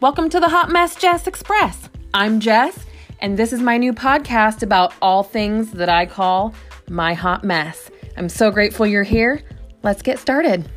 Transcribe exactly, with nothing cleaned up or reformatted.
Welcome to the Hot Mess Jess Express. I'm Jess, and this is my new podcast about all things that I call my hot mess. I'm so grateful you're here. Let's get started.